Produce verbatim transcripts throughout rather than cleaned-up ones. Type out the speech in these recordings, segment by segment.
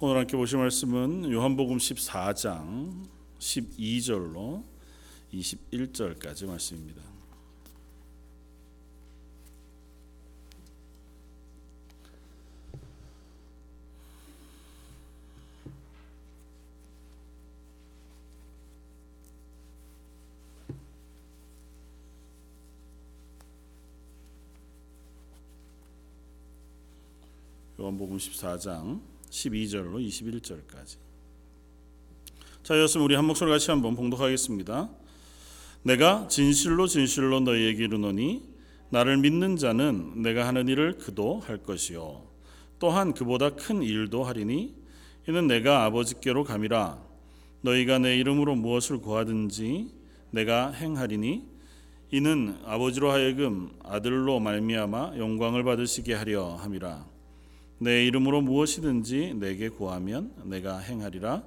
오늘 함께 보실 말씀은 요한복음 십사 장 십이 절로 이십일 절까지 말씀입니다. 요한복음 십사 장 십이 절로 이십일 절까지. 자, 이것은 우리 한 목소리 같이 한번 봉독하겠습니다. 내가 진실로 진실로 너희에게 이르노니 나를 믿는 자는 내가 하는 일을 그도 할 것이요 또한 그보다 큰 일도 하리니 이는 내가 아버지께로 감이라. 너희가 내 이름으로 무엇을 구하든지 내가 행하리니 이는 아버지로 하여금 아들로 말미암아 영광을 받으시게 하려 함이라. 내 이름으로 무엇이든지 내게 구하면 내가 행하리라.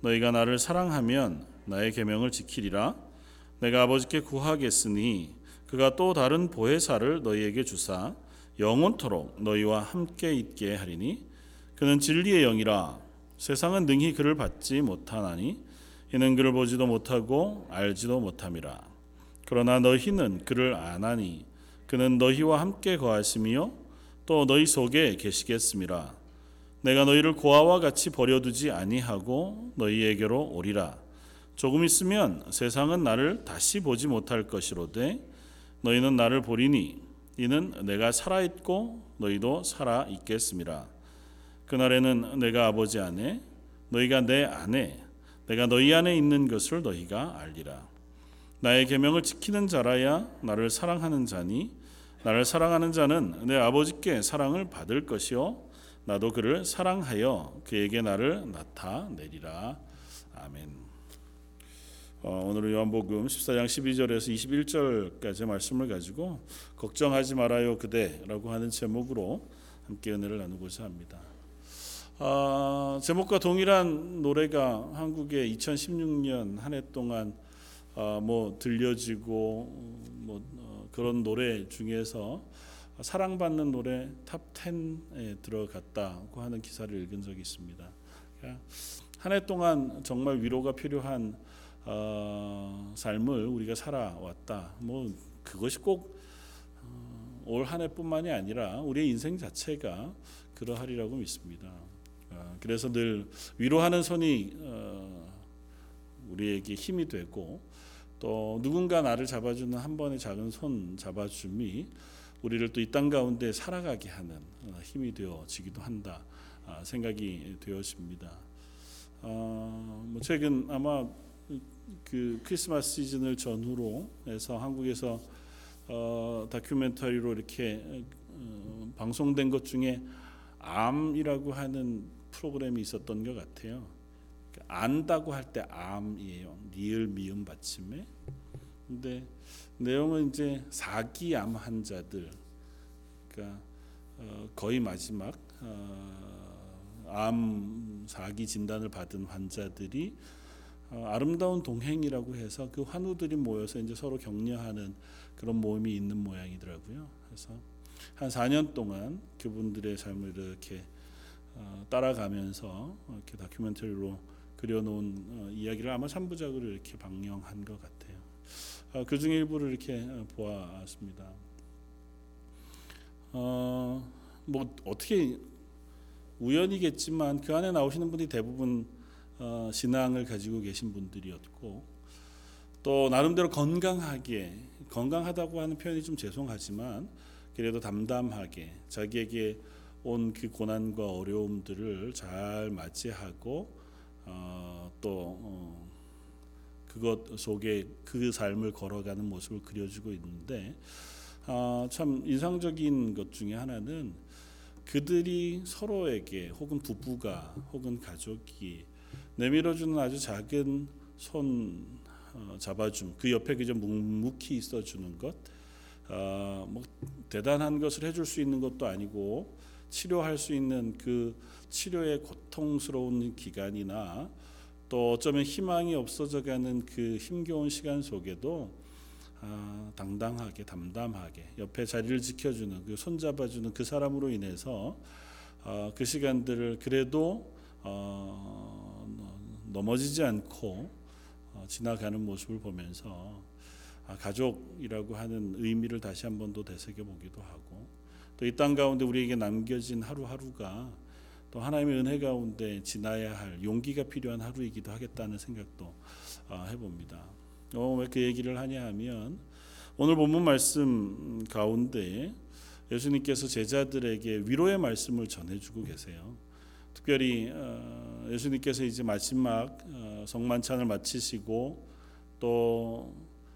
너희가 나를 사랑하면 나의 계명을 지키리라. 내가 아버지께 구하겠으니 그가 또 다른 보혜사를 너희에게 주사 영원토록 너희와 함께 있게 하리니 그는 진리의 영이라. 세상은 능히 그를 받지 못하나니 이는 그를 보지도 못하고 알지도 못함이라. 그러나 너희는 그를 아나니 그는 너희와 함께 거하심이요 또 너희 속에 계시겠음이라. 내가 너희를 고아와 같이 버려두지 아니하고 너희에게로 오리라. 조금 있으면 세상은 나를 다시 보지 못할 것이로되 너희는 나를 보리니 이는 내가 살아있고 너희도 살아있겠음이라. 그날에는 내가 아버지 안에 너희가 내 안에 내가 너희 안에 있는 것을 너희가 알리라. 나의 계명을 지키는 자라야 나를 사랑하는 자니 나를 사랑하는 자는 내 아버지께 사랑을 받을 것이요 나도 그를 사랑하여 그에게 나를 나타내리라. 아멘. 어, 오늘은 요한복음 십사 장 십이 절에서 이십일 절까지 말씀을 가지고 걱정하지 말아요 그대라고 하는 제목으로 함께 은혜를 나누고자 합니다. 어, 제목과 동일한 노래가 한국에 이천십육 년 한 해 동안 어, 뭐 들려지고 뭐 그런 노래 중에서 사랑받는 노래 탑 텐에 들어갔다고 하는 기사를 읽은 적이 있습니다. 한 해 동안 정말 위로가 필요한 어, 삶을 우리가 살아왔다. 뭐 그것이 꼭 올 한 해뿐만이 아니라 우리의 인생 자체가 그러하리라고 믿습니다. 그래서 늘 위로하는 손이 어, 우리에게 힘이 되고 또 누군가 나를 잡아주는 한 번의 작은 손 잡아줌이 우리를 또 이 땅 가운데 살아가게 하는 힘이 되어지기도 한다 생각이 되어집니다. 어, 최근 아마 그 크리스마스 시즌을 전후로 해서 한국에서 어, 다큐멘터리로 이렇게 어, 방송된 것 중에 암이라고 하는 프로그램이 있었던 것 같아요. 안다고 할 때 암이에요. 니을 미음 받침에. 근데 내용은 이제 사기 암 환자들, 그러니까 어 거의 마지막 어 암 사기 진단을 받은 환자들이 어 아름다운 동행이라고 해서 그 환우들이 모여서 이제 서로 격려하는 그런 모임이 있는 모양이더라고요. 그래서 한 사 년 동안 그분들의 삶을 이렇게 어 따라가면서 이렇게 다큐멘터리로 그려놓은 이야기를 아마 삼 부작으로 이렇게 방영한 것 같아요. 그 중에 일부를 이렇게 보았습니다. 어, 뭐 어떻게 우연이겠지만 그 안에 나오시는 분이 대부분 어, 신앙을 가지고 계신 분들이었고 또 나름대로 건강하게 건강하다고 하는 표현이 좀 죄송하지만 그래도 담담하게 자기에게 온 그 고난과 어려움들을 잘 맞이하고 어, 또 어, 그것 속에 그 삶을 걸어가는 모습을 그려주고 있는데 어, 참 인상적인 것 중에 하나는 그들이 서로에게 혹은 부부가 혹은 가족이 내밀어주는 아주 작은 손 어, 잡아줌, 그 옆에 그저 묵묵히 있어주는 것, 어, 뭐 대단한 것을 해줄 수 있는 것도 아니고 치료할 수 있는 그 치료의 고통스러운 기간이나 또 어쩌면 희망이 없어져가는 그 힘겨운 시간 속에도 아, 당당하게 담담하게 옆에 자리를 지켜주는 그 손잡아주는 그 사람으로 인해서 아, 그 시간들을 그래도 어, 넘어지지 않고 지나가는 모습을 보면서 가족이라고 하는 의미를 다시 한 번 더 되새겨보기도 하고, 또 이 땅 가운데 우리에게 남겨진 하루하루가 또 하나님의 은혜 가운데 지나야 할 용기가 필요한 하루이기도 하겠다는 생각도 해봅니다. 어, 왜 그 얘기를 하냐 하면, 오늘 본문 말씀 가운데 예수님께서 제자들에게 위로의 말씀을 전해주고 계세요. 특별히 예수님께서 이제 마지막 성만찬을 마치시고 또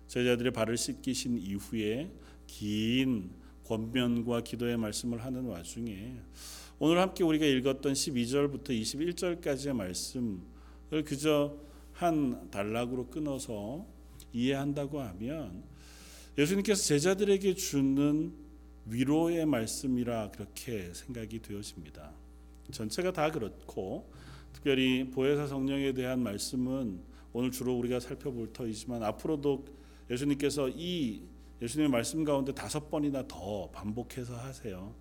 제자들의 발을 씻기신 이후에 긴 권면과 기도의 말씀을 하는 와중에 오늘 함께 우리가 읽었던 십이 절부터 이십일 절까지의 말씀을 그저 한 단락으로 끊어서 이해한다고 하면 예수님께서 제자들에게 주는 위로의 말씀이라 그렇게 생각이 되어집니다. 전체가 다 그렇고, 특별히 보혜사 성령에 대한 말씀은 오늘 주로 우리가 살펴볼 터이지만 앞으로도 예수님께서 이 예수님의 말씀 가운데 다섯 번이나 더 반복해서 하세요.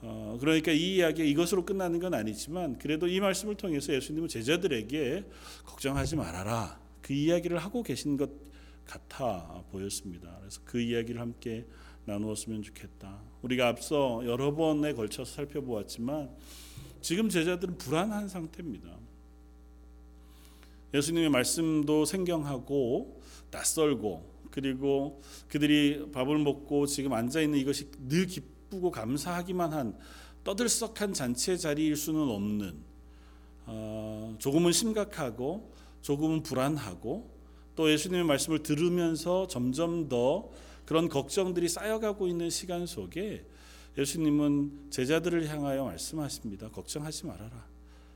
어, 그러니까 이 이야기가 이것으로 끝나는 건 아니지만 그래도 이 말씀을 통해서 예수님은 제자들에게 걱정하지 말아라, 그 이야기를 하고 계신 것 같아 보였습니다. 그래서 그 이야기를 함께 나누었으면 좋겠다. 우리가 앞서 여러 번에 걸쳐서 살펴보았지만 지금 제자들은 불안한 상태입니다. 예수님의 말씀도 생경하고 낯설고, 그리고 그들이 밥을 먹고 지금 앉아있는 이것이 늘 기쁘고 감사하기만 한 떠들썩한 잔치의 자리일 수는 없는, 어, 조금은 심각하고 조금은 불안하고, 또 예수님의 말씀을 들으면서 점점 더 그런 걱정들이 쌓여가고 있는 시간 속에 예수님은 제자들을 향하여 말씀하십니다. 걱정하지 말아라.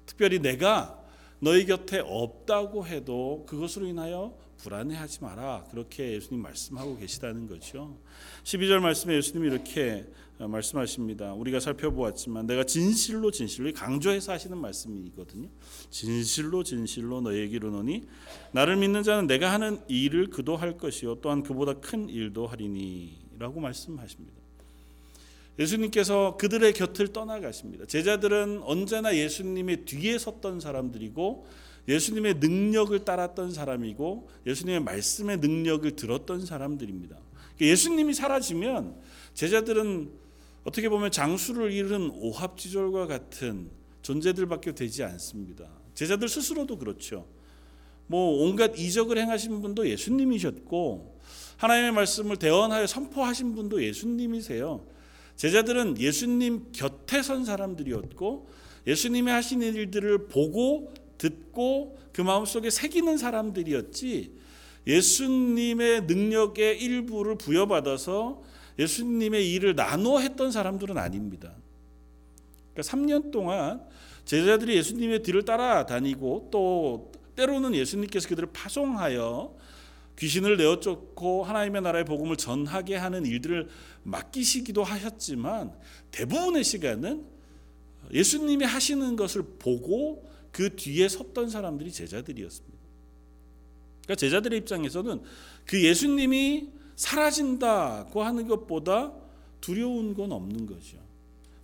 특별히 내가 너희 곁에 없다고 해도 그것으로 인하여 불안해하지 마라. 그렇게 예수님 말씀하고 계시다는 거죠. 십이 절 말씀에 예수님이 이렇게 말씀하십니다. 우리가 살펴보았지만 내가 진실로 진실로, 강조해서 하시는 말씀이거든요. 진실로 진실로 너희에게 이르노니 나를 믿는 자는 내가 하는 일을 그도 할 것이요 또한 그보다 큰 일도 하리니 라고 말씀하십니다. 예수님께서 그들의 곁을 떠나가십니다. 제자들은 언제나 예수님의 뒤에 섰던 사람들이고, 예수님의 능력을 따랐던 사람이고, 예수님의 말씀의 능력을 들었던 사람들입니다. 예수님이 사라지면 제자들은 어떻게 보면 장수를 잃은 오합지졸과 같은 존재들밖에 되지 않습니다. 제자들 스스로도 그렇죠. 뭐 온갖 이적을 행하신 분도 예수님이셨고, 하나님의 말씀을 대언하여 선포하신 분도 예수님이세요. 제자들은 예수님 곁에 선 사람들이었고, 예수님이 하신 일들을 보고 듣고 그 마음속에 새기는 사람들이었지, 예수님의 능력의 일부를 부여받아서 예수님의 일을 나눠 했던 사람들은 아닙니다. 그러니까 삼 년 동안 제자들이 예수님의 뒤를 따라다니고, 또 때로는 예수님께서 그들을 파송하여 귀신을 내어쫓고 하나님의 나라의 복음을 전하게 하는 일들을 맡기시기도 하셨지만, 대부분의 시간은 예수님이 하시는 것을 보고 그 뒤에 섰던 사람들이 제자들이었습니다. 그러니까 제자들의 입장에서는 그 예수님이 사라진다고 하는 것보다 두려운 건 없는 거죠.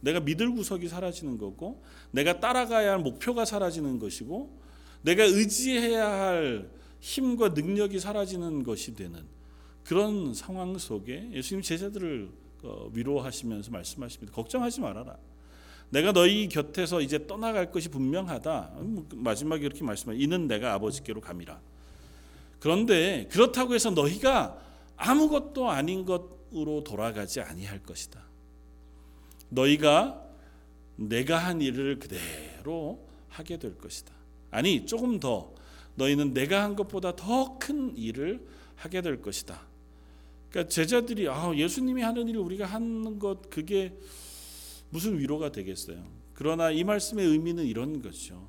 내가 믿을 구석이 사라지는 거고, 내가 따라가야 할 목표가 사라지는 것이고, 내가 의지해야 할 힘과 능력이 사라지는 것이 되는 그런 상황 속에 예수님 제자들을 위로하시면서 말씀하십니다. 걱정하지 말아라. 내가 너희 곁에서 이제 떠나갈 것이 분명하다. 마지막에 이렇게 말씀해요. 이는 내가 아버지께로 감이라. 그런데 그렇다고 해서 너희가 아무것도 아닌 것으로 돌아가지 아니할 것이다. 너희가 내가 한 일을 그대로 하게 될 것이다. 아니, 조금 더, 너희는 내가 한 것보다 더 큰 일을 하게 될 것이다. 그러니까 제자들이 아, 예수님이 하는 일을 우리가 하는 것, 그게 무슨 위로가 되겠어요. 그러나 이 말씀의 의미는 이런 거죠.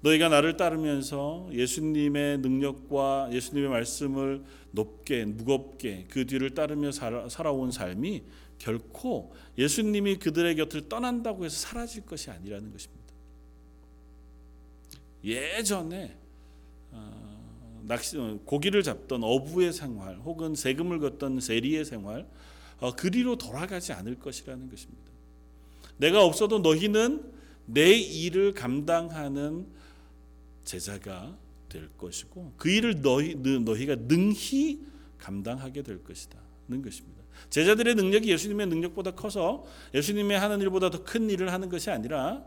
너희가 나를 따르면서 예수님의 능력과 예수님의 말씀을 높게 무겁게 그 뒤를 따르며 살아온 삶이 결코 예수님이 그들의 곁을 떠난다고 해서 사라질 것이 아니라는 것입니다. 예전에 낚시, 고기를 잡던 어부의 생활, 혹은 세금을 걷던 세리의 생활, 그리로 돌아가지 않을 것이라는 것입니다. 내가 없어도 너희는 내 일을 감당하는 제자가 될 것이고 그 일을 너희, 너희가 능히 감당하게 될 것이다 는 것입니다. 제자들의 능력이 예수님의 능력보다 커서 예수님의 하는 일보다 더 큰 일을 하는 것이 아니라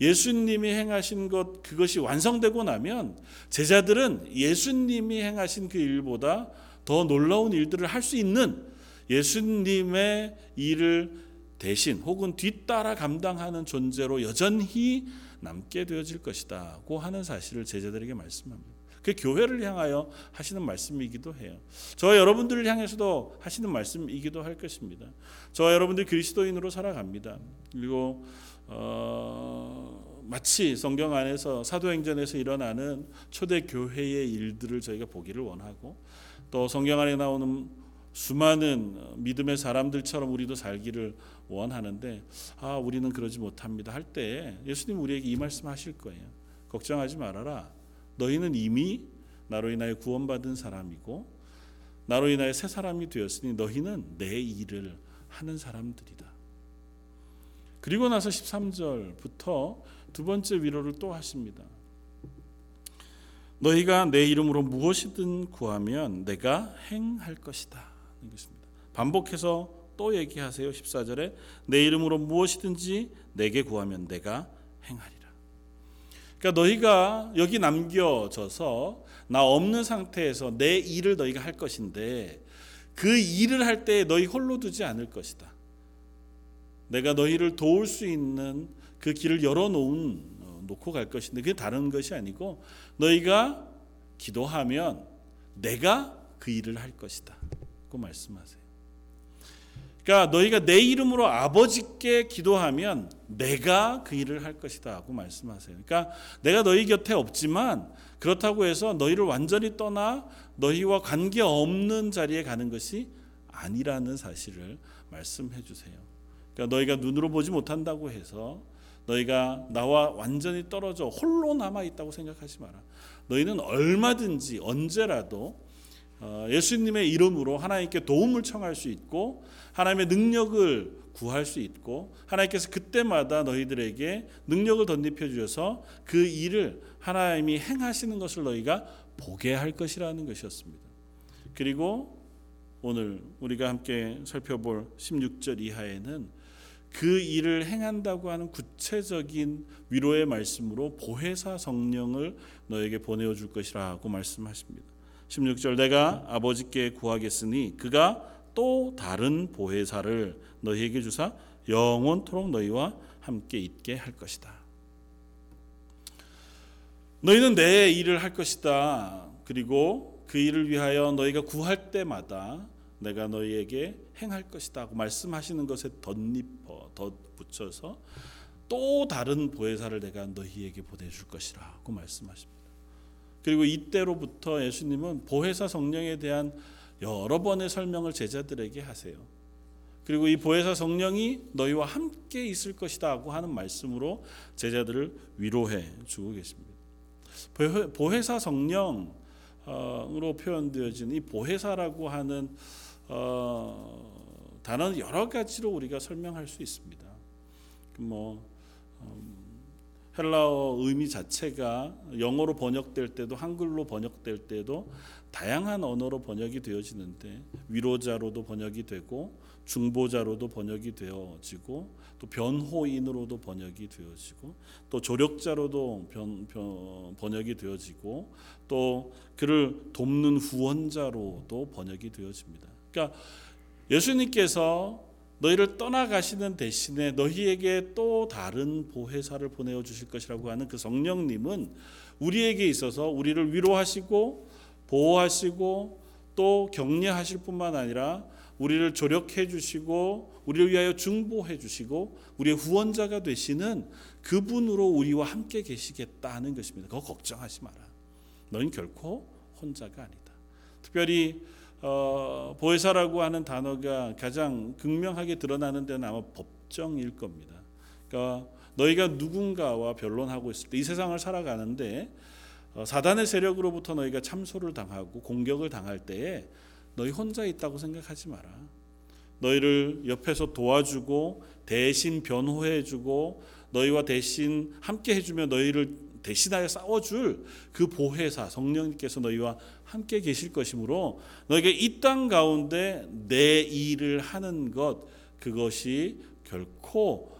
예수님이 행하신 것 그것이 완성되고 나면 제자들은 예수님이 행하신 그 일보다 더 놀라운 일들을 할 수 있는 예수님의 일을 대신 혹은 뒤따라 감당하는 존재로 여전히 남게 되어질 것이다고 하는 사실을 제자들에게 말씀합니다. 그 교회를 향하여 하시는 말씀이기도 해요. 저 여러분들을 향해서도 하시는 말씀이기도 할 것입니다. 저 여러분들 그리스도인으로 살아갑니다. 그리고 어, 마치 성경 안에서 사도행전에서 일어나는 초대교회의 일들을 저희가 보기를 원하고 또 성경 안에 나오는 수많은 믿음의 사람들처럼 우리도 살기를 원하는데 아 우리는 그러지 못합니다 할 때 예수님 우리에게 이 말씀 하실 거예요. 걱정하지 말아라. 너희는 이미 나로 인하여 구원받은 사람이고 나로 인하여 새 사람이 되었으니 너희는 내 일을 하는 사람들이다. 그리고 나서 십삼 절부터 두 번째 위로를 또 하십니다. 너희가 내 이름으로 무엇이든 구하면 내가 행할 것이다. 반복해서 또 얘기하세요. 십사 절에 내 이름으로 무엇이든지 내게 구하면 내가 행하리라. 그러니까 너희가 여기 남겨져서 나 없는 상태에서 내 일을 너희가 할 것인데 그 일을 할 때 너희 홀로 두지 않을 것이다. 내가 너희를 도울 수 있는 그 길을 열어놓은 놓고 갈 것인데 그게 다른 것이 아니고 너희가 기도하면 내가 그 일을 할 것이다. 고 말씀하세요. 그러니까 너희가 내 이름으로 아버지께 기도하면 내가 그 일을 할 것이다 하고 말씀하세요. 그러니까 내가 너희 곁에 없지만 그렇다고 해서 너희를 완전히 떠나 너희와 관계없는 자리에 가는 것이 아니라는 사실을 말씀해 주세요. 그러니까 너희가 눈으로 보지 못한다고 해서 너희가 나와 완전히 떨어져 홀로 남아있다고 생각하지 마라. 너희는 얼마든지 언제라도 예수님의 이름으로 하나님께 도움을 청할 수 있고 하나님의 능력을 구할 수 있고 하나님께서 그때마다 너희들에게 능력을 덧입혀 주셔서 그 일을 하나님이 행하시는 것을 너희가 보게 할 것이라는 것이었습니다. 그리고 오늘 우리가 함께 살펴볼 십육 절 이하에는 그 일을 행한다고 하는 구체적인 위로의 말씀으로 보혜사 성령을 너에게 보내줄 것이라고 말씀하십니다. 십육 절 내가 아버지께 구하겠으니 그가 또 다른 보혜사를 너희에게 주사 영원토록 너희와 함께 있게 할 것이다. 너희는 내 일을 할 것이다. 그리고 그 일을 위하여 너희가 구할 때마다 내가 너희에게 행할 것이다 하고 말씀하시는 것에 덧입어 덧붙여서 또 다른 보혜사를 내가 너희에게 보내줄 것이라고 말씀하십니다. 그리고 이때로부터 예수님은 보혜사 성령에 대한 여러 번의 설명을 제자들에게 하세요. 그리고 이 보혜사 성령이 너희와 함께 있을 것이다 하고 하는 말씀으로 제자들을 위로해 주고 계십니다. 보혜사 성령으로 표현되어진 이 보혜사라고 하는 어, 단어는 여러 가지로 우리가 설명할 수 있습니다. 뭐 음, 헬라어 의미 자체가 영어로 번역될 때도 한글로 번역될 때도 다양한 언어로 번역이 되어지는데 위로자로도 번역이 되고 중보자로도 번역이 되어지고 또 변호인으로도 번역이 되어지고 또 조력자로도 변, 변, 번역이 되어지고 또 그를 돕는 후원자로도 번역이 되어집니다. 그러니까 예수님께서 너희를 떠나가시는 대신에 너희에게 또 다른 보혜사를 보내어 주실 것이라고 하는 그 성령님은 우리에게 있어서 우리를 위로하시고 보호하시고 또 격려하실 뿐만 아니라 우리를 조력해 주시고 우리를 위하여 중보해 주시고 우리의 후원자가 되시는 그분으로 우리와 함께 계시겠다는 것입니다. 그거 걱정하지 마라. 너희는 결코 혼자가 아니다. 특별히 어, 보혜사라고 하는 단어가 가장 극명하게 드러나는 데는 아마 법정일 겁니다. 그러니까 너희가 누군가와 변론하고 있을 때 이 세상을 살아가는데 어, 사단의 세력으로부터 너희가 참소를 당하고 공격을 당할 때에 너희 혼자 있다고 생각하지 마라. 너희를 옆에서 도와주고 대신 변호해주고 너희와 대신 함께 해주며 너희를 대신하여 싸워줄 그 보혜사 성령님께서 너희와 함께 계실 것이므로 너에게 이 땅 가운데 내 일을 하는 것 그것이 결코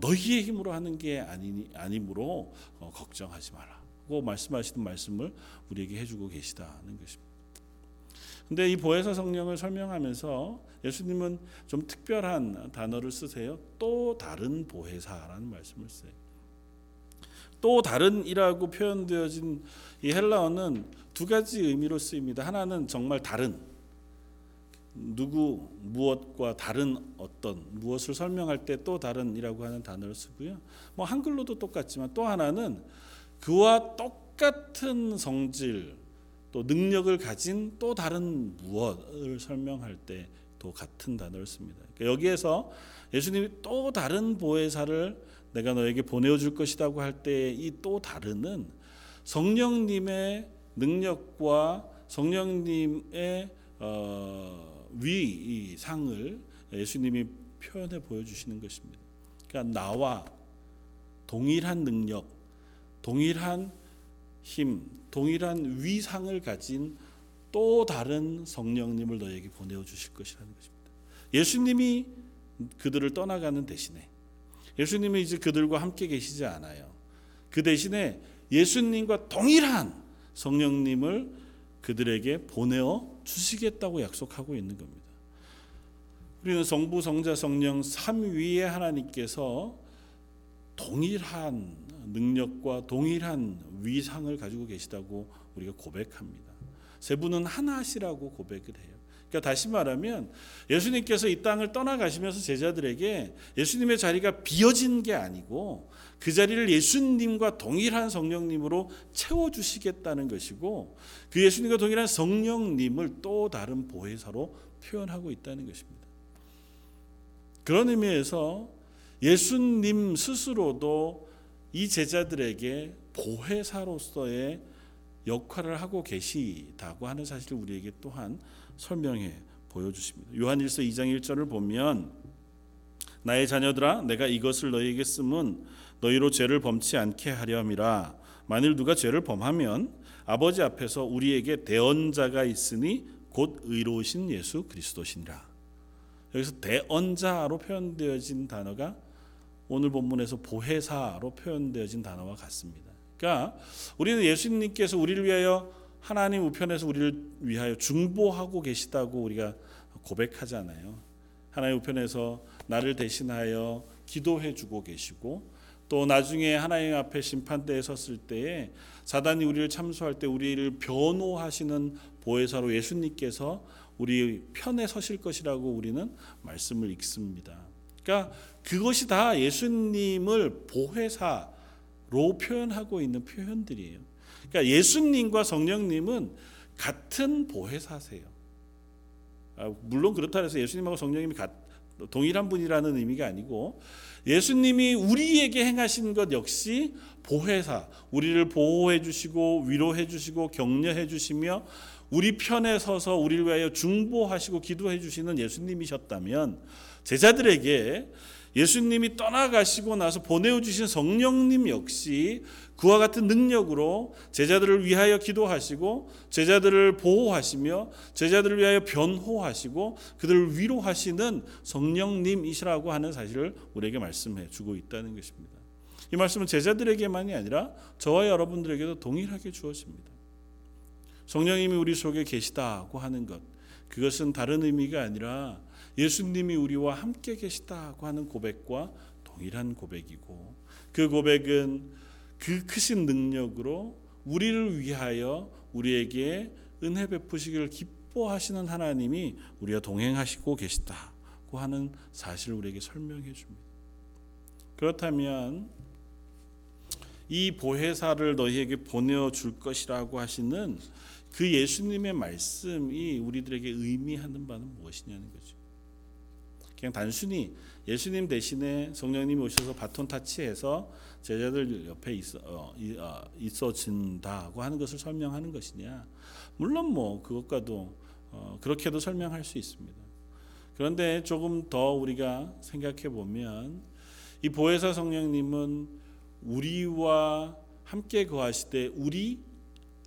너희의 힘으로 하는 게 아니, 아니므로 걱정하지 말라고 말씀하시는 말씀을 우리에게 해주고 계시다는 것입니다. 근데 이 보혜사 성령을 설명하면서 예수님은 좀 특별한 단어를 쓰세요. 또 다른 보혜사라는 말씀을 쓰세요. 또 다른이라고 표현되어진 이 헬라어는 두 가지 의미로 쓰입니다. 하나는 정말 다른, 누구 무엇과 다른 어떤 무엇을 설명할 때 또 다른이라고 하는 단어를 쓰고요. 뭐 한글로도 똑같지만 또 하나는 그와 똑같은 성질 또 능력을 가진 또 다른 무엇을 설명할 때 또 같은 단어를 씁니다. 그러니까 여기에서 예수님이 또 다른 보혜사를 내가 너에게 보내줄 것이라고 할 때 이 또 다른은 성령님의 능력과 성령님의 어, 위상을 예수님이 표현해 보여주시는 것입니다. 그러니까 나와 동일한 능력, 동일한 힘, 동일한 위상을 가진 또 다른 성령님을 너에게 보내주실 것이라는 것입니다. 예수님이 그들을 떠나가는 대신에 예수님이 이제 그들과 함께 계시지 않아요. 그 대신에 예수님과 동일한 성령님을 그들에게 보내어 주시겠다고 약속하고 있는 겁니다. 우리는 성부, 성자, 성령 삼위의 하나님께서 동일한 능력과 동일한 위상을 가지고 계시다고 우리가 고백합니다. 세 분은 하나시라고 고백을 해요. 그러니까 다시 말하면 예수님께서 이 땅을 떠나가시면서 제자들에게 예수님의 자리가 비어진 게 아니고 그 자리를 예수님과 동일한 성령님으로 채워주시겠다는 것이고 그 예수님과 동일한 성령님을 또 다른 보혜사로 표현하고 있다는 것입니다. 그런 의미에서 예수님 스스로도 이 제자들에게 보혜사로서의 역할을 하고 계시다고 하는 사실을 우리에게 또한 설명해 보여주십니다. 요한일서 이 장 일 절을 보면 나의 자녀들아 내가 이것을 너희에게 쓰면 너희로 죄를 범치 않게 하려 함이라. 만일 누가 죄를 범하면 아버지 앞에서 우리에게 대언자가 있으니 곧 의로우신 예수 그리스도시니라. 여기서 대언자로 표현되어진 단어가 오늘 본문에서 보혜사로 표현되어진 단어와 같습니다. 그러니까 우리는 예수님께서 우리를 위하여 하나님 우편에서 우리를 위하여 중보하고 계시다고 우리가 고백하잖아요. 하나님 우편에서 나를 대신하여 기도해 주고 계시고 또 나중에 하나님 앞에 심판대에 섰을 때에 사단이 우리를 참수할 때 우리를 변호하시는 보혜사로 예수님께서 우리 편에 서실 것이라고 우리는 말씀을 읽습니다. 그러니까 그것이 다 예수님을 보혜사로 표현하고 있는 표현들이에요. 그러니까 예수님과 성령님은 같은 보혜사세요. 물론 그렇다고 해서 예수님하고 성령님이 동일한 분이라는 의미가 아니고 예수님이 우리에게 행하신 것 역시 보혜사, 우리를 보호해 주시고 위로해 주시고 격려해 주시며 우리 편에 서서 우리를 위하여 중보하시고 기도해 주시는 예수님이셨다면 제자들에게 예수님이 떠나가시고 나서 보내주신 성령님 역시 그와 같은 능력으로 제자들을 위하여 기도하시고 제자들을 보호하시며 제자들을 위하여 변호하시고 그들을 위로하시는 성령님이시라고 하는 사실을 우리에게 말씀해 주고 있다는 것입니다. 이 말씀은 제자들에게만이 아니라 저와 여러분들에게도 동일하게 주어집니다. 성령님이 우리 속에 계시다고 하는 것, 그것은 다른 의미가 아니라 예수님이 우리와 함께 계시다고 하는 고백과 동일한 고백이고 그 고백은 그 크신 능력으로 우리를 위하여 우리에게 은혜 베푸시기를 기뻐하시는 하나님이 우리와 동행하시고 계시다고 하는 사실을 우리에게 설명해 줍니다. 그렇다면 이 보혜사를 너희에게 보내줄 것이라고 하시는 그 예수님의 말씀이 우리들에게 의미하는 바는 무엇이냐는 거죠. 그냥 단순히 예수님 대신에 성령님이 오셔서 바톤 타치해서 제자들 옆에 있어, 어, 있어진다고 하는 것을 설명하는 것이냐. 물론 뭐 그것과도 어, 그렇게도 설명할 수 있습니다. 그런데 조금 더 우리가 생각해 보면 이 보혜사 성령님은 우리와 함께 거하실 때 우리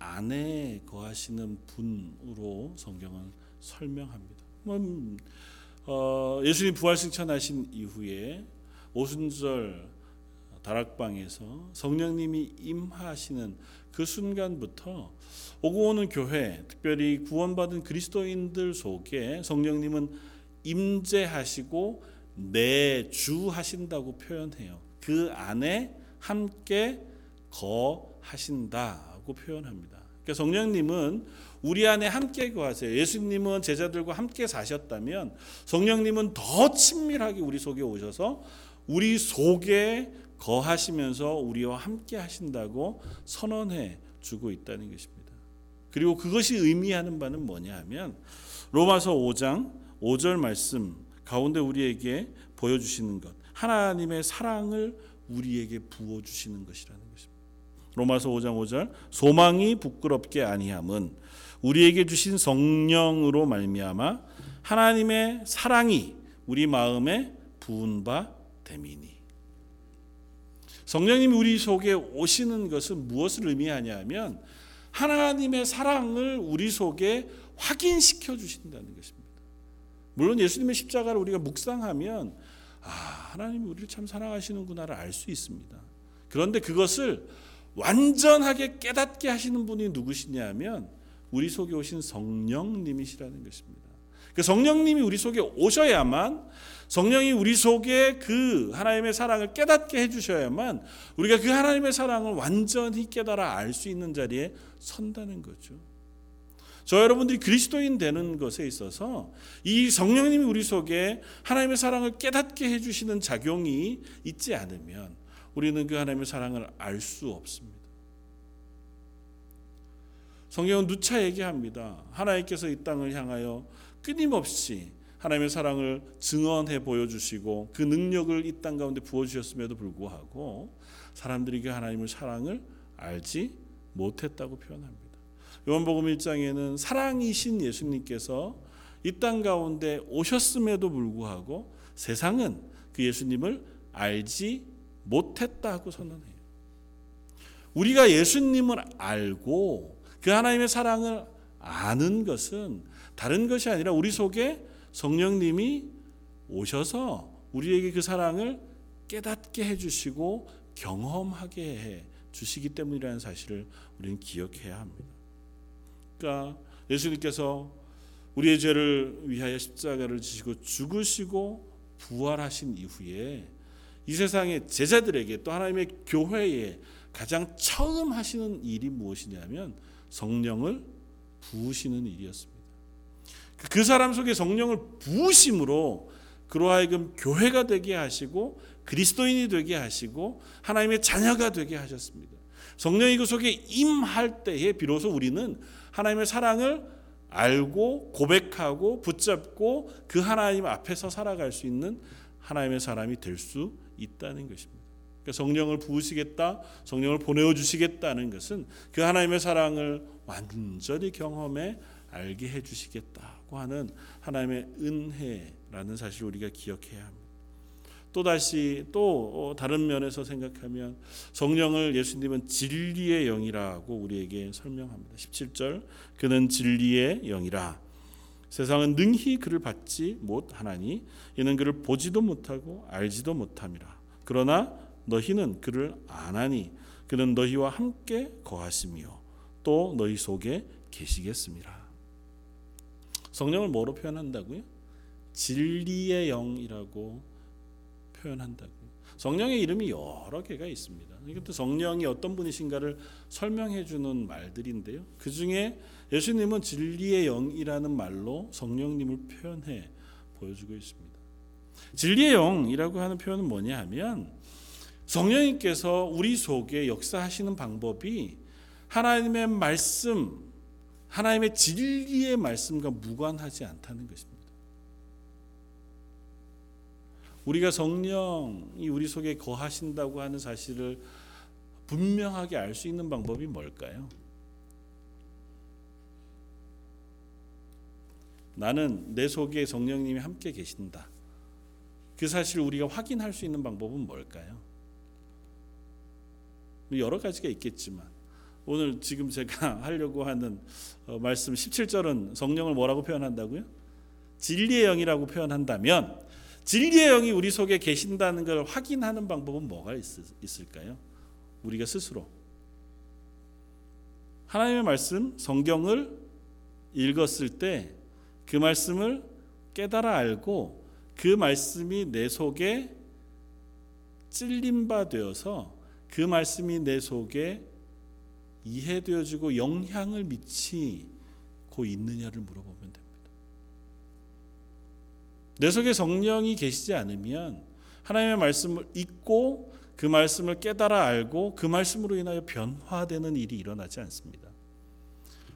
안에 거하시는 분으로 성경은 설명합니다. 어, 예수님 부활 승천하신 이후에 오순절 다락방에서 성령님이 임하시는 그 순간부터 오고 오는 교회, 특별히 구원받은 그리스도인들 속에 성령님은 임재하시고 내주하신다고 표현해요. 그 안에 함께 거하신다고 표현합니다. 그러니까 성령님은 우리 안에 함께 거하세요. 예수님은 제자들과 함께 사셨다면 성령님은 더 친밀하게 우리 속에 오셔서 우리 속에 거하시면서 우리와 함께 하신다고 선언해 주고 있다는 것입니다. 그리고 그것이 의미하는 바는 뭐냐 하면 로마서 오 장 오 절 말씀 가운데 우리에게 보여주시는 것, 하나님의 사랑을 우리에게 부어주시는 것이라는 것입니다. 로마서 오 장 오 절, 소망이 부끄럽게 아니함은 우리에게 주신 성령으로 말미암아 하나님의 사랑이 우리 마음에 부은 바 됨이니. 성령님이 우리 속에 오시는 것은 무엇을 의미하냐 하면 하나님의 사랑을 우리 속에 확인시켜 주신다는 것입니다. 물론 예수님의 십자가를 우리가 묵상하면 아, 하나님이 우리를 참 사랑하시는구나를 알 수 있습니다. 그런데 그것을 완전하게 깨닫게 하시는 분이 누구시냐 하면 우리 속에 오신 성령님이시라는 것입니다. 그 성령님이 우리 속에 오셔야만, 성령이 우리 속에 그 하나님의 사랑을 깨닫게 해주셔야만 우리가 그 하나님의 사랑을 완전히 깨달아 알 수 있는 자리에 선다는 거죠. 저 여러분들이 그리스도인 되는 것에 있어서 이 성령님이 우리 속에 하나님의 사랑을 깨닫게 해주시는 작용이 있지 않으면 우리는 그 하나님의 사랑을 알 수 없습니다. 성경은 누차 얘기합니다. 하나님께서 이 땅을 향하여 끊임없이 하나님의 사랑을 증언해 보여주시고 그 능력을 이 땅 가운데 부어주셨음에도 불구하고 사람들이 그 하나님의 사랑을 알지 못했다고 표현합니다. 요한복음 일 장에는 사랑이신 예수님께서 이 땅 가운데 오셨음에도 불구하고 세상은 그 예수님을 알지 못했다고 선언해요. 우리가 예수님을 알고 그 하나님의 사랑을 아는 것은 다른 것이 아니라 우리 속에 성령님이 오셔서 우리에게 그 사랑을 깨닫게 해주시고 경험하게 해 주시기 때문이라는 사실을 우리는 기억해야 합니다. 그러니까 예수님께서 우리의 죄를 위하여 십자가를 지시고 죽으시고 부활하신 이후에 이 세상의 제자들에게 또 하나님의 교회에 가장 처음 하시는 일이 무엇이냐면 성령을 부으시는 일이었습니다. 그 사람 속에 성령을 부으심으로 그로하여금 교회가 되게 하시고 그리스도인이 되게 하시고 하나님의 자녀가 되게 하셨습니다. 성령이 그 속에 임할 때에 비로소 우리는 하나님의 사랑을 알고 고백하고 붙잡고 그 하나님 앞에서 살아갈 수 있는 하나님의 사람이 될 수 있다는 것입니다. 그러니까 성령을 부으시겠다, 성령을 보내주시겠다는 것은 그 하나님의 사랑을 완전히 경험해 알게 해주시겠다고 하는 하나님의 은혜라는 사실을 우리가 기억해야 합니다. 또다시 또 다른 면에서 생각하면 성령을 예수님은 진리의 영이라고 우리에게 설명합니다. 십칠 절, 그는 진리의 영이라 세상은 능히 그를 받지 못하나니 이는 그를 보지도 못하고 알지도 못함이라. 그러나 너희는 그를 아나니 그는 너희와 함께 거하시며 또 너희 속에 계시겠습니다. 성령을 뭐로 표현한다고요? 진리의 영이라고 표현한다고요. 성령의 이름이 여러 개가 있습니다. 이것도 성령이 어떤 분이신가를 설명해 주는 말들인데요, 그 중에 예수님은 진리의 영이라는 말로 성령님을 표현해 보여주고 있습니다. 진리의 영이라고 하는 표현은 뭐냐 하면 성령님께서 우리 속에 역사하시는 방법이 하나님의 말씀, 하나님의 진리의 말씀과 무관하지 않다는 것입니다. 우리가 성령이 우리 속에 거하신다고 하는 사실을 분명하게 알 수 있는 방법이 뭘까요? 나는 내 속에 성령님이 함께 계신다 그 사실을 우리가 확인할 수 있는 방법은 뭘까요? 여러 가지가 있겠지만 오늘 지금 제가 하려고 하는 말씀 십칠 절은 성령을 뭐라고 표현한다고요? 진리의 영이라고 표현한다면 진리의 영이 우리 속에 계신다는 걸 확인하는 방법은 뭐가 있을까요? 우리가 스스로 하나님의 말씀 성경을 읽었을 때 그 말씀을 깨달아 알고 그 말씀이 내 속에 찔린 바 되어서 그 말씀이 내 속에 이해되어지고 영향을 미치고 있느냐를 물어보면 됩니다. 내 속에 성령이 계시지 않으면 하나님의 말씀을 읽고 그 말씀을 깨달아 알고 그 말씀으로 인하여 변화되는 일이 일어나지 않습니다.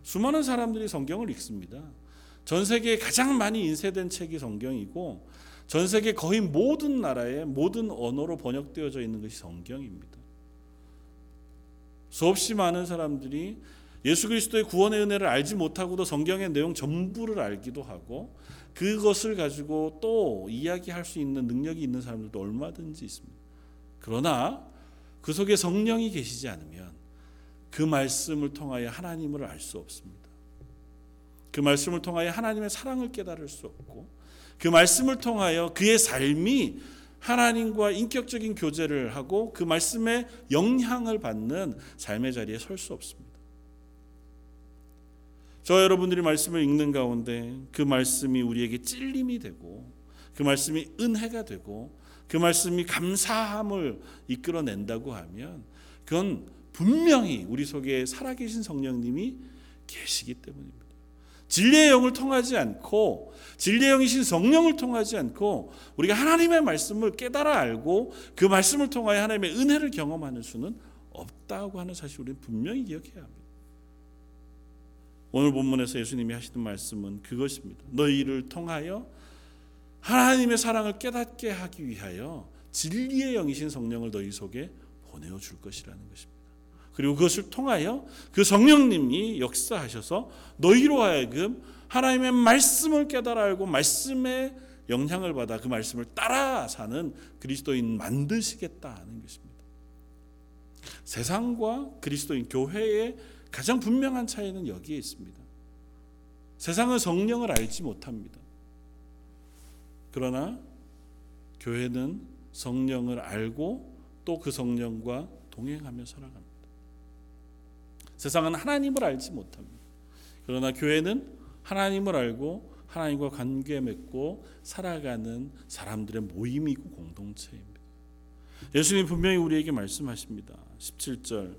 수많은 사람들이 성경을 읽습니다. 전 세계에 가장 많이 인쇄된 책이 성경이고 전 세계 거의 모든 나라의 모든 언어로 번역되어져 있는 것이 성경입니다. 수없이 많은 사람들이 예수 그리스도의 구원의 은혜를 알지 못하고도 성경의 내용 전부를 알기도 하고 그것을 가지고 또 이야기할 수 있는 능력이 있는 사람들도 얼마든지 있습니다. 그러나 그 속에 성령이 계시지 않으면 그 말씀을 통하여 하나님을 알 수 없습니다. 그 말씀을 통하여 하나님의 사랑을 깨달을 수 없고 그 말씀을 통하여 그의 삶이 하나님과 인격적인 교제를 하고 그 말씀에 영향을 받는 삶의 자리에 설 수 없습니다. 저 여러분들이 말씀을 읽는 가운데 그 말씀이 우리에게 찔림이 되고 그 말씀이 은혜가 되고 그 말씀이 감사함을 이끌어낸다고 하면 그건 분명히 우리 속에 살아계신 성령님이 계시기 때문입니다. 진리의 영을 통하지 않고 진리의 영이신 성령을 통하지 않고 우리가 하나님의 말씀을 깨달아 알고 그 말씀을 통하여 하나님의 은혜를 경험하는 수는 없다고 하는 사실을 우리는 분명히 기억해야 합니다. 오늘 본문에서 예수님이 하시는 말씀은 그것입니다. 너희를 통하여 하나님의 사랑을 깨닫게 하기 위하여 진리의 영이신 성령을 너희 속에 보내어줄 것이라는 것입니다. 그리고 그것을 통하여 그 성령님이 역사하셔서 너희로 하여금 하나님의 말씀을 깨달아 알고 말씀에 영향을 받아 그 말씀을 따라 사는 그리스도인 만드시겠다는 것입니다. 세상과 그리스도인 교회의 가장 분명한 차이는 여기에 있습니다. 세상은 성령을 알지 못합니다. 그러나 교회는 성령을 알고 또 그 성령과 동행하며 살아갑니다. 세상은 하나님을 알지 못합니다. 그러나 교회는 하나님을 알고 하나님과 관계 맺고 살아가는 사람들의 모임이고 공동체입니다. 예수님 분명히 우리에게 말씀하십니다. 십칠 절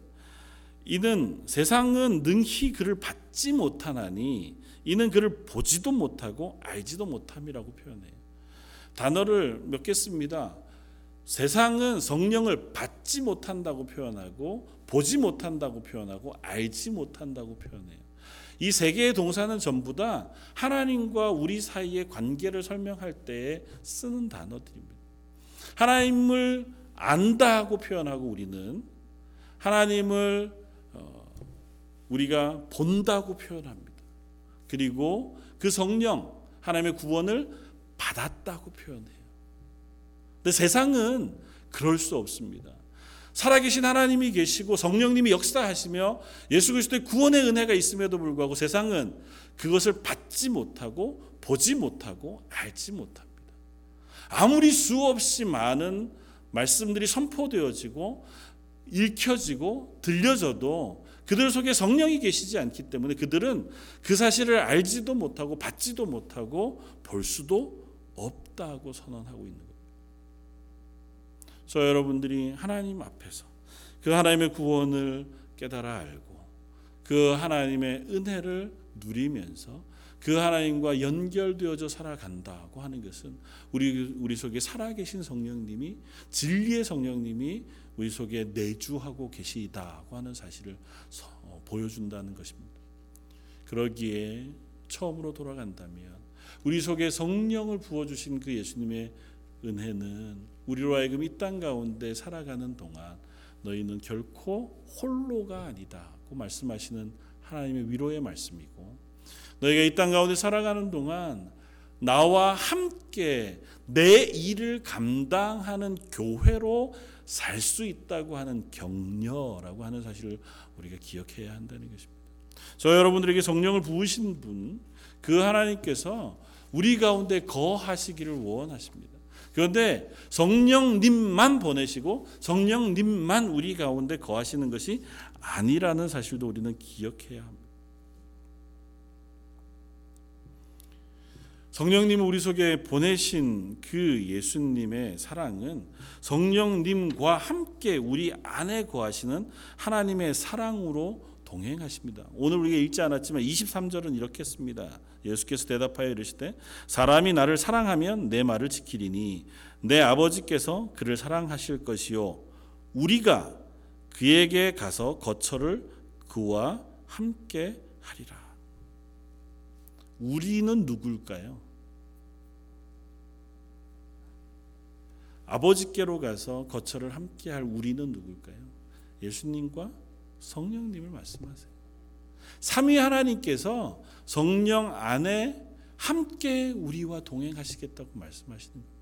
이는 세상은 능히 그를 받지 못하나니 이는 그를 보지도 못하고 알지도 못함이라고 표현해요. 단어를 몇 개 씁니다. 세상은 성령을 받지 못한다고 표현하고 보지 못한다고 표현하고 알지 못한다고 표현해요. 이 세 개의 동사는 전부 다 하나님과 우리 사이의 관계를 설명할 때 쓰는 단어들입니다. 하나님을 안다고 표현하고 우리는 하나님을 우리가 본다고 표현합니다. 그리고 그 성령 하나님의 구원을 받았다고 표현해요. 근데 세상은 그럴 수 없습니다. 살아계신 하나님이 계시고 성령님이 역사하시며 예수 그리스도의 구원의 은혜가 있음에도 불구하고 세상은 그것을 받지 못하고 보지 못하고 알지 못합니다. 아무리 수없이 많은 말씀들이 선포되어지고 읽혀지고 들려져도 그들 속에 성령이 계시지 않기 때문에 그들은 그 사실을 알지도 못하고 받지도 못하고 볼 수도 없다고 선언하고 있는 겁니다. 그래서 여러분들이 하나님 앞에서 그 하나님의 구원을 깨달아 알고 그 하나님의 은혜를 누리면서 그 하나님과 연결되어져 살아간다고 하는 것은 우리 우리 속에 살아계신 성령님이 진리의 성령님이 우리 속에 내주하고 계시다고 하는 사실을 보여준다는 것입니다. 그러기에 처음으로 돌아간다면 우리 속에 성령을 부어주신 그 예수님의 은혜는 우리로 하여금 이 땅 가운데 살아가는 동안 너희는 결코 홀로가 아니다고 말씀하시는 하나님의 위로의 말씀이고 너희가 이 땅 가운데 살아가는 동안 나와 함께 내 일을 감당하는 교회로 살 수 있다고 하는 격려라고 하는 사실을 우리가 기억해야 한다는 것입니다. 저 여러분들에게 성령을 부으신 분, 그 하나님께서 우리 가운데 거하시기를 원하십니다. 그런데 성령님만 보내시고 성령님만 우리 가운데 거하시는 것이 아니라는 사실도 우리는 기억해야 합니다. 성령님을 우리 속에 보내신 그 예수님의 사랑은 성령님과 함께 우리 안에 거하시는 하나님의 사랑으로 동행하십니다. 오늘 우리가 읽지 않았지만 이십삼 절은 이렇게 했습니다. 예수께서 대답하여 이르시되 사람이 나를 사랑하면 내 말을 지키리니 내 아버지께서 그를 사랑하실 것이요 우리가 그에게 가서 거처를 그와 함께 하리라. 우리는 누굴까요? 아버지께로 가서 거처를 함께 할 우리는 누굴까요? 예수님과 성령님을 말씀하세요. 삼위 하나님께서 성령 안에 함께 우리와 동행하시겠다고 말씀하시는 겁니다.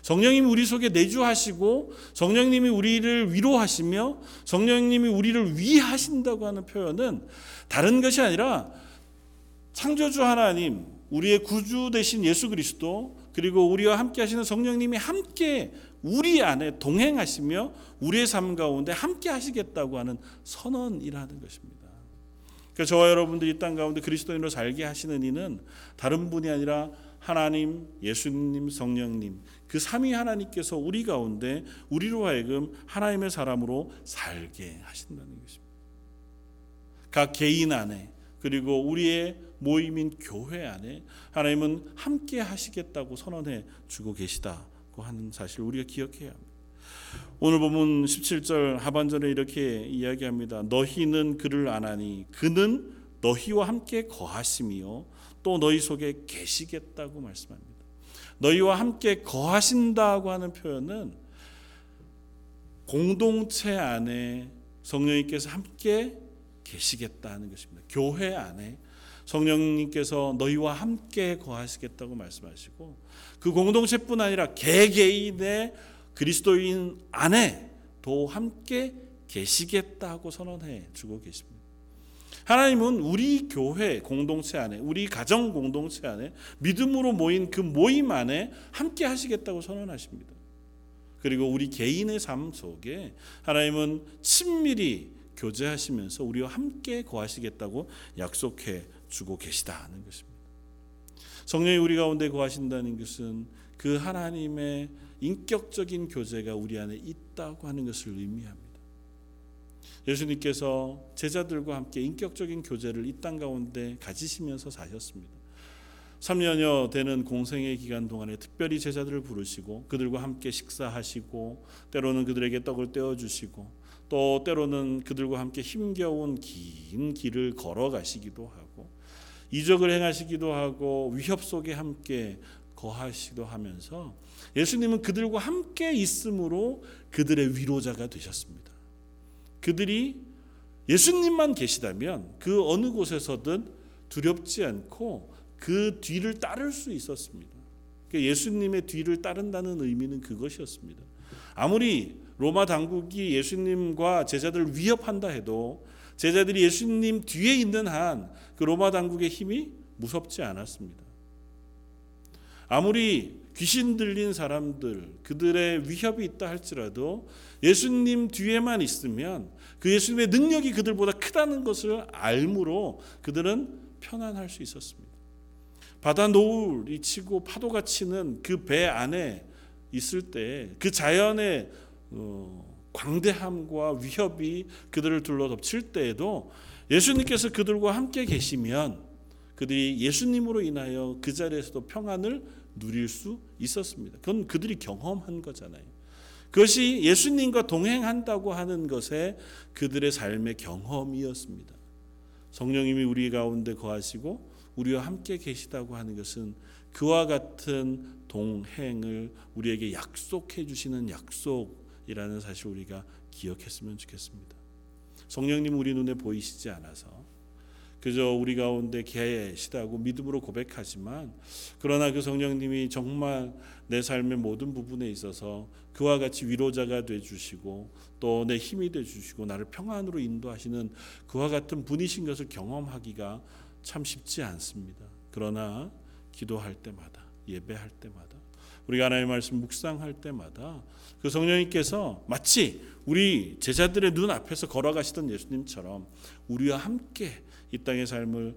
성령님이 우리 속에 내주하시고 성령님이 우리를 위로하시며 성령님이 우리를 위하신다고 하는 표현은 다른 것이 아니라 창조주 하나님, 우리의 구주 되신 예수 그리스도, 그리고 우리와 함께 하시는 성령님이 함께 우리 안에 동행하시며 우리의 삶 가운데 함께 하시겠다고 하는 선언이라는 것입니다. 그래서 저와 여러분들이 이 땅 가운데 그리스도인으로 살게 하시는 이는 다른 분이 아니라 하나님, 예수님, 성령님, 그 삼위 하나님께서 우리 가운데 우리로 하여금 하나님의 사람으로 살게 하신다는 것입니다. 각 개인 안에, 그리고 우리의 모임인 교회 안에 하나님은 함께 하시겠다고 선언해 주고 계시다고 하는 사실을 우리가 기억해야 합니다. 오늘 보면 십칠 절 하반절에 이렇게 이야기합니다. 너희는 그를 안하니 그는 너희와 함께 거하심이요 또 너희 속에 계시겠다고 말씀합니다. 너희와 함께 거하신다고 하는 표현은 공동체 안에 성령님께서 함께 계시겠다는 것입니다. 교회 안에 성령님께서 너희와 함께 거하시겠다고 말씀하시고 그 공동체뿐 아니라 개개인의 그리스도인 안에도 함께 계시겠다고 선언해 주고 계십니다. 하나님은 우리 교회 공동체 안에, 우리 가정 공동체 안에, 믿음으로 모인 그 모임 안에 함께 하시겠다고 선언하십니다. 그리고 우리 개인의 삶 속에 하나님은 친밀히 교제하시면서 우리와 함께 거하시겠다고 약속해 주고 계시다는 것입니다. 성령이 우리 가운데 거하신다는 것은 그 하나님의 인격적인 교제가 우리 안에 있다고 하는 것을 의미합니다. 예수님께서 제자들과 함께 인격적인 교제를 이 땅 가운데 가지시면서 사셨습니다. 삼 년여 되는 공생의 기간 동안에 특별히 제자들을 부르시고 그들과 함께 식사하시고 때로는 그들에게 떡을 떼어주시고 또 때로는 그들과 함께 힘겨운 긴 길을 걸어가시기도 하고 이적을 행하시기도 하고 위협 속에 함께 거하시기도 하면서 예수님은 그들과 함께 있음으로 그들의 위로자가 되셨습니다. 그들이 예수님만 계시다면 그 어느 곳에서든 두렵지 않고 그 뒤를 따를 수 있었습니다. 그러니까 예수님의 뒤를 따른다는 의미는 그것이었습니다. 아무리 로마 당국이 예수님과 제자들을 위협한다 해도 제자들이 예수님 뒤에 있는 한 그 로마 당국의 힘이 무섭지 않았습니다. 아무리 귀신 들린 사람들, 그들의 위협이 있다 할지라도 예수님 뒤에만 있으면 그 예수님의 능력이 그들보다 크다는 것을 알므로 그들은 편안할 수 있었습니다. 바다 노을이 치고 파도가 치는 그 배 안에 있을 때 그 자연의 어, 광대함과 위협이 그들을 둘러덮칠 때에도 예수님께서 그들과 함께 계시면 그들이 예수님으로 인하여 그 자리에서도 평안을 누릴 수 있었습니다. 그건 그들이 경험한 거잖아요. 그것이 예수님과 동행한다고 하는 것에 그들의 삶의 경험이었습니다. 성령님이 우리 가운데 거하시고 우리와 함께 계시다고 하는 것은 그와 같은 동행을 우리에게 약속해 주시는 약속 이라는 사실 우리가 기억했으면 좋겠습니다. 성령님 우리 눈에 보이시지 않아서 그저 우리 가운데 계시다고 믿음으로 고백하지만, 그러나 그 성령님이 정말 내 삶의 모든 부분에 있어서 그와 같이 위로자가 되어주시고 또 내 힘이 되어주시고 나를 평안으로 인도하시는 그와 같은 분이신 것을 경험하기가 참 쉽지 않습니다. 그러나 기도할 때마다, 예배할 때마다, 우리가 하나님의 말씀 묵상할 때마다 그 성령님께서 마치 우리 제자들의 눈앞에서 걸어가시던 예수님처럼 우리와 함께 이 땅의 삶을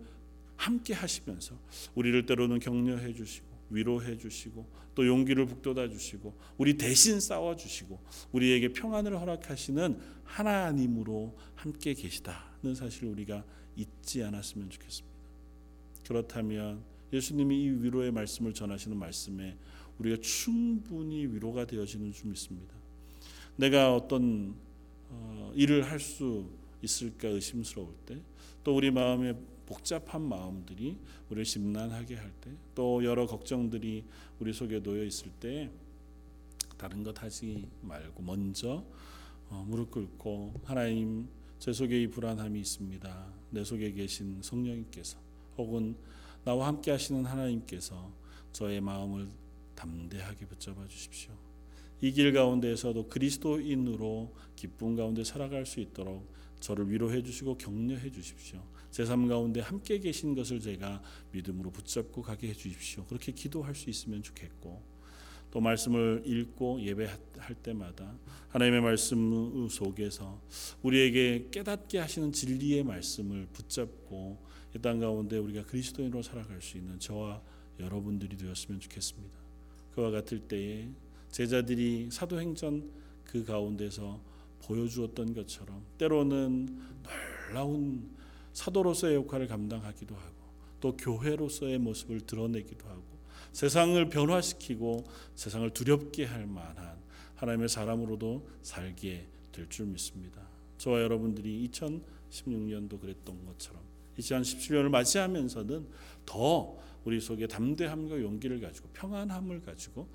함께 하시면서 우리를 때로는 격려해 주시고 위로해 주시고 또 용기를 북돋아 주시고 우리 대신 싸워 주시고 우리에게 평안을 허락하시는 하나님으로 함께 계시다는 사실을 우리가 잊지 않았으면 좋겠습니다. 그렇다면 예수님이 이 위로의 말씀을 전하시는 말씀에 우리가 충분히 위로가 되어지는 줄 믿습니다. 내가 어떤 일을 할 수 있을까 의심스러울 때, 또 우리 마음의 복잡한 마음들이 우리를 심란하게 할 때, 또 여러 걱정들이 우리 속에 놓여 있을 때 다른 것 하지 말고 먼저 무릎 꿇고, 하나님, 제 속에 이 불안함이 있습니다. 내 속에 계신 성령님께서 혹은 나와 함께 하시는 하나님께서 저의 마음을 담대하게 붙잡아 주십시오. 이 길 가운데에서도 그리스도인으로 기쁨 가운데 살아갈 수 있도록 저를 위로해 주시고 격려해 주십시오. 제 삶 가운데 함께 계신 것을 제가 믿음으로 붙잡고 가게 해 주십시오. 그렇게 기도할 수 있으면 좋겠고, 또 말씀을 읽고 예배할 때마다 하나님의 말씀 속에서 우리에게 깨닫게 하시는 진리의 말씀을 붙잡고 이 땅 가운데 우리가 그리스도인으로 살아갈 수 있는 저와 여러분들이 되었으면 좋겠습니다. 그와 같을 때에 제자들이 사도행전 그 가운데서 보여주었던 것처럼 때로는 놀라운 사도로서의 역할을 감당하기도 하고 또 교회로서의 모습을 드러내기도 하고 세상을 변화시키고 세상을 두렵게 할 만한 하나님의 사람으로도 살게 될 줄 믿습니다. 저와 여러분들이 이천십육 년도 그랬던 것처럼 이천십칠 년을 맞이하면서는 더 우리 속에 담대함과 용기를 가지고 평안함을 가지고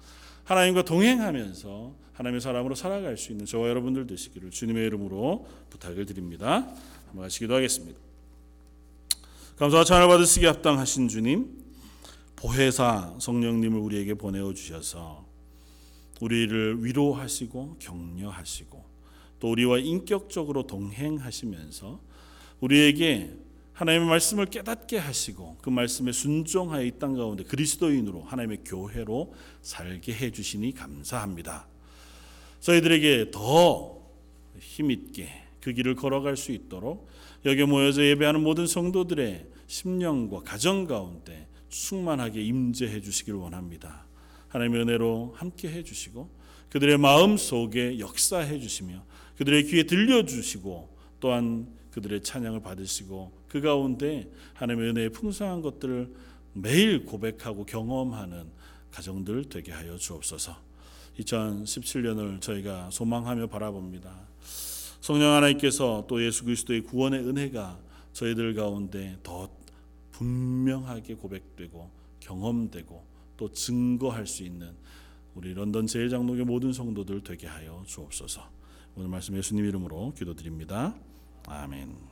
하나님과 동행하면서 하나님의 사람으로 살아갈 수 있는 저와 여러분들 되시기를 주님의 이름으로 부탁을 드립니다. 한번 같이 기도하겠습니다. 감사와 찬양을 받으시기에 합당하신 주님, 보혜사 성령님을 우리에게 보내어 주셔서 우리를 위로하시고 격려하시고 또 우리와 인격적으로 동행하시면서 우리에게 하나님의 말씀을 깨닫게 하시고 그 말씀에 순종하여 이 땅 가운데 그리스도인으로 하나님의 교회로 살게 해주시니 감사합니다. 저희들에게 더 힘있게 그 길을 걸어갈 수 있도록 여기 모여서 예배하는 모든 성도들의 심령과 가정 가운데 충만하게 임재해 주시길 원합니다. 하나님의 은혜로 함께 해주시고 그들의 마음 속에 역사해 주시며 그들의 귀에 들려주시고 또한 그들의 찬양을 받으시고 그 가운데 하나님의 은혜의 풍성한 것들을 매일 고백하고 경험하는 가정들 되게 하여 주옵소서. 이천십칠 년을 저희가 소망하며 바라봅니다. 성령 하나님께서 또 예수 그리스도의 구원의 은혜가 저희들 가운데 더 분명하게 고백되고 경험되고 또 증거할 수 있는 우리 런던 제일장로교의 모든 성도들 되게 하여 주옵소서. 오늘 말씀 예수님 이름으로 기도드립니다. 아멘.